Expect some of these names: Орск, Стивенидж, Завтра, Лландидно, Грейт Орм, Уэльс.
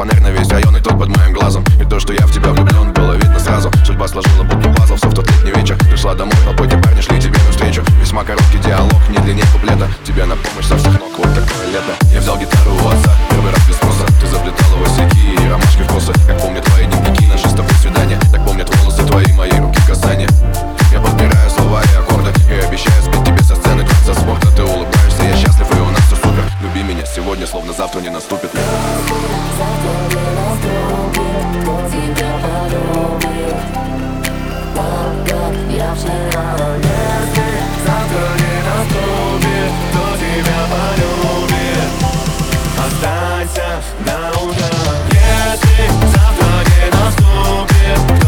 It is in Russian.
фонарь на весь район, и тот под моим глазом. И то, что я в тебя влюблен, было видно сразу. Судьба сложила будто пазл, все в тот летний вечер. Пришла домой, толпой те парни шли тебе навстречу. Весьма короткий диалог, не длиннее куплета. Тебе на помощь со всех ног, вот такое лето. Я взял гитару у отца, первый раз без спроса. Ты заплетала васильки и ромашки в косы. Как помню твои дневники, наши с тобой свидания. Так помнят волосы твои, моей руки касания. Я подбираю слова и аккорды и обещаю спеть тебе со сцены танца спорта. Ты улыбаешься, я счастлив, и у нас все супер. Люби меня сегодня, словно завтра не наступит. Останься на утро, если завтра не наступит.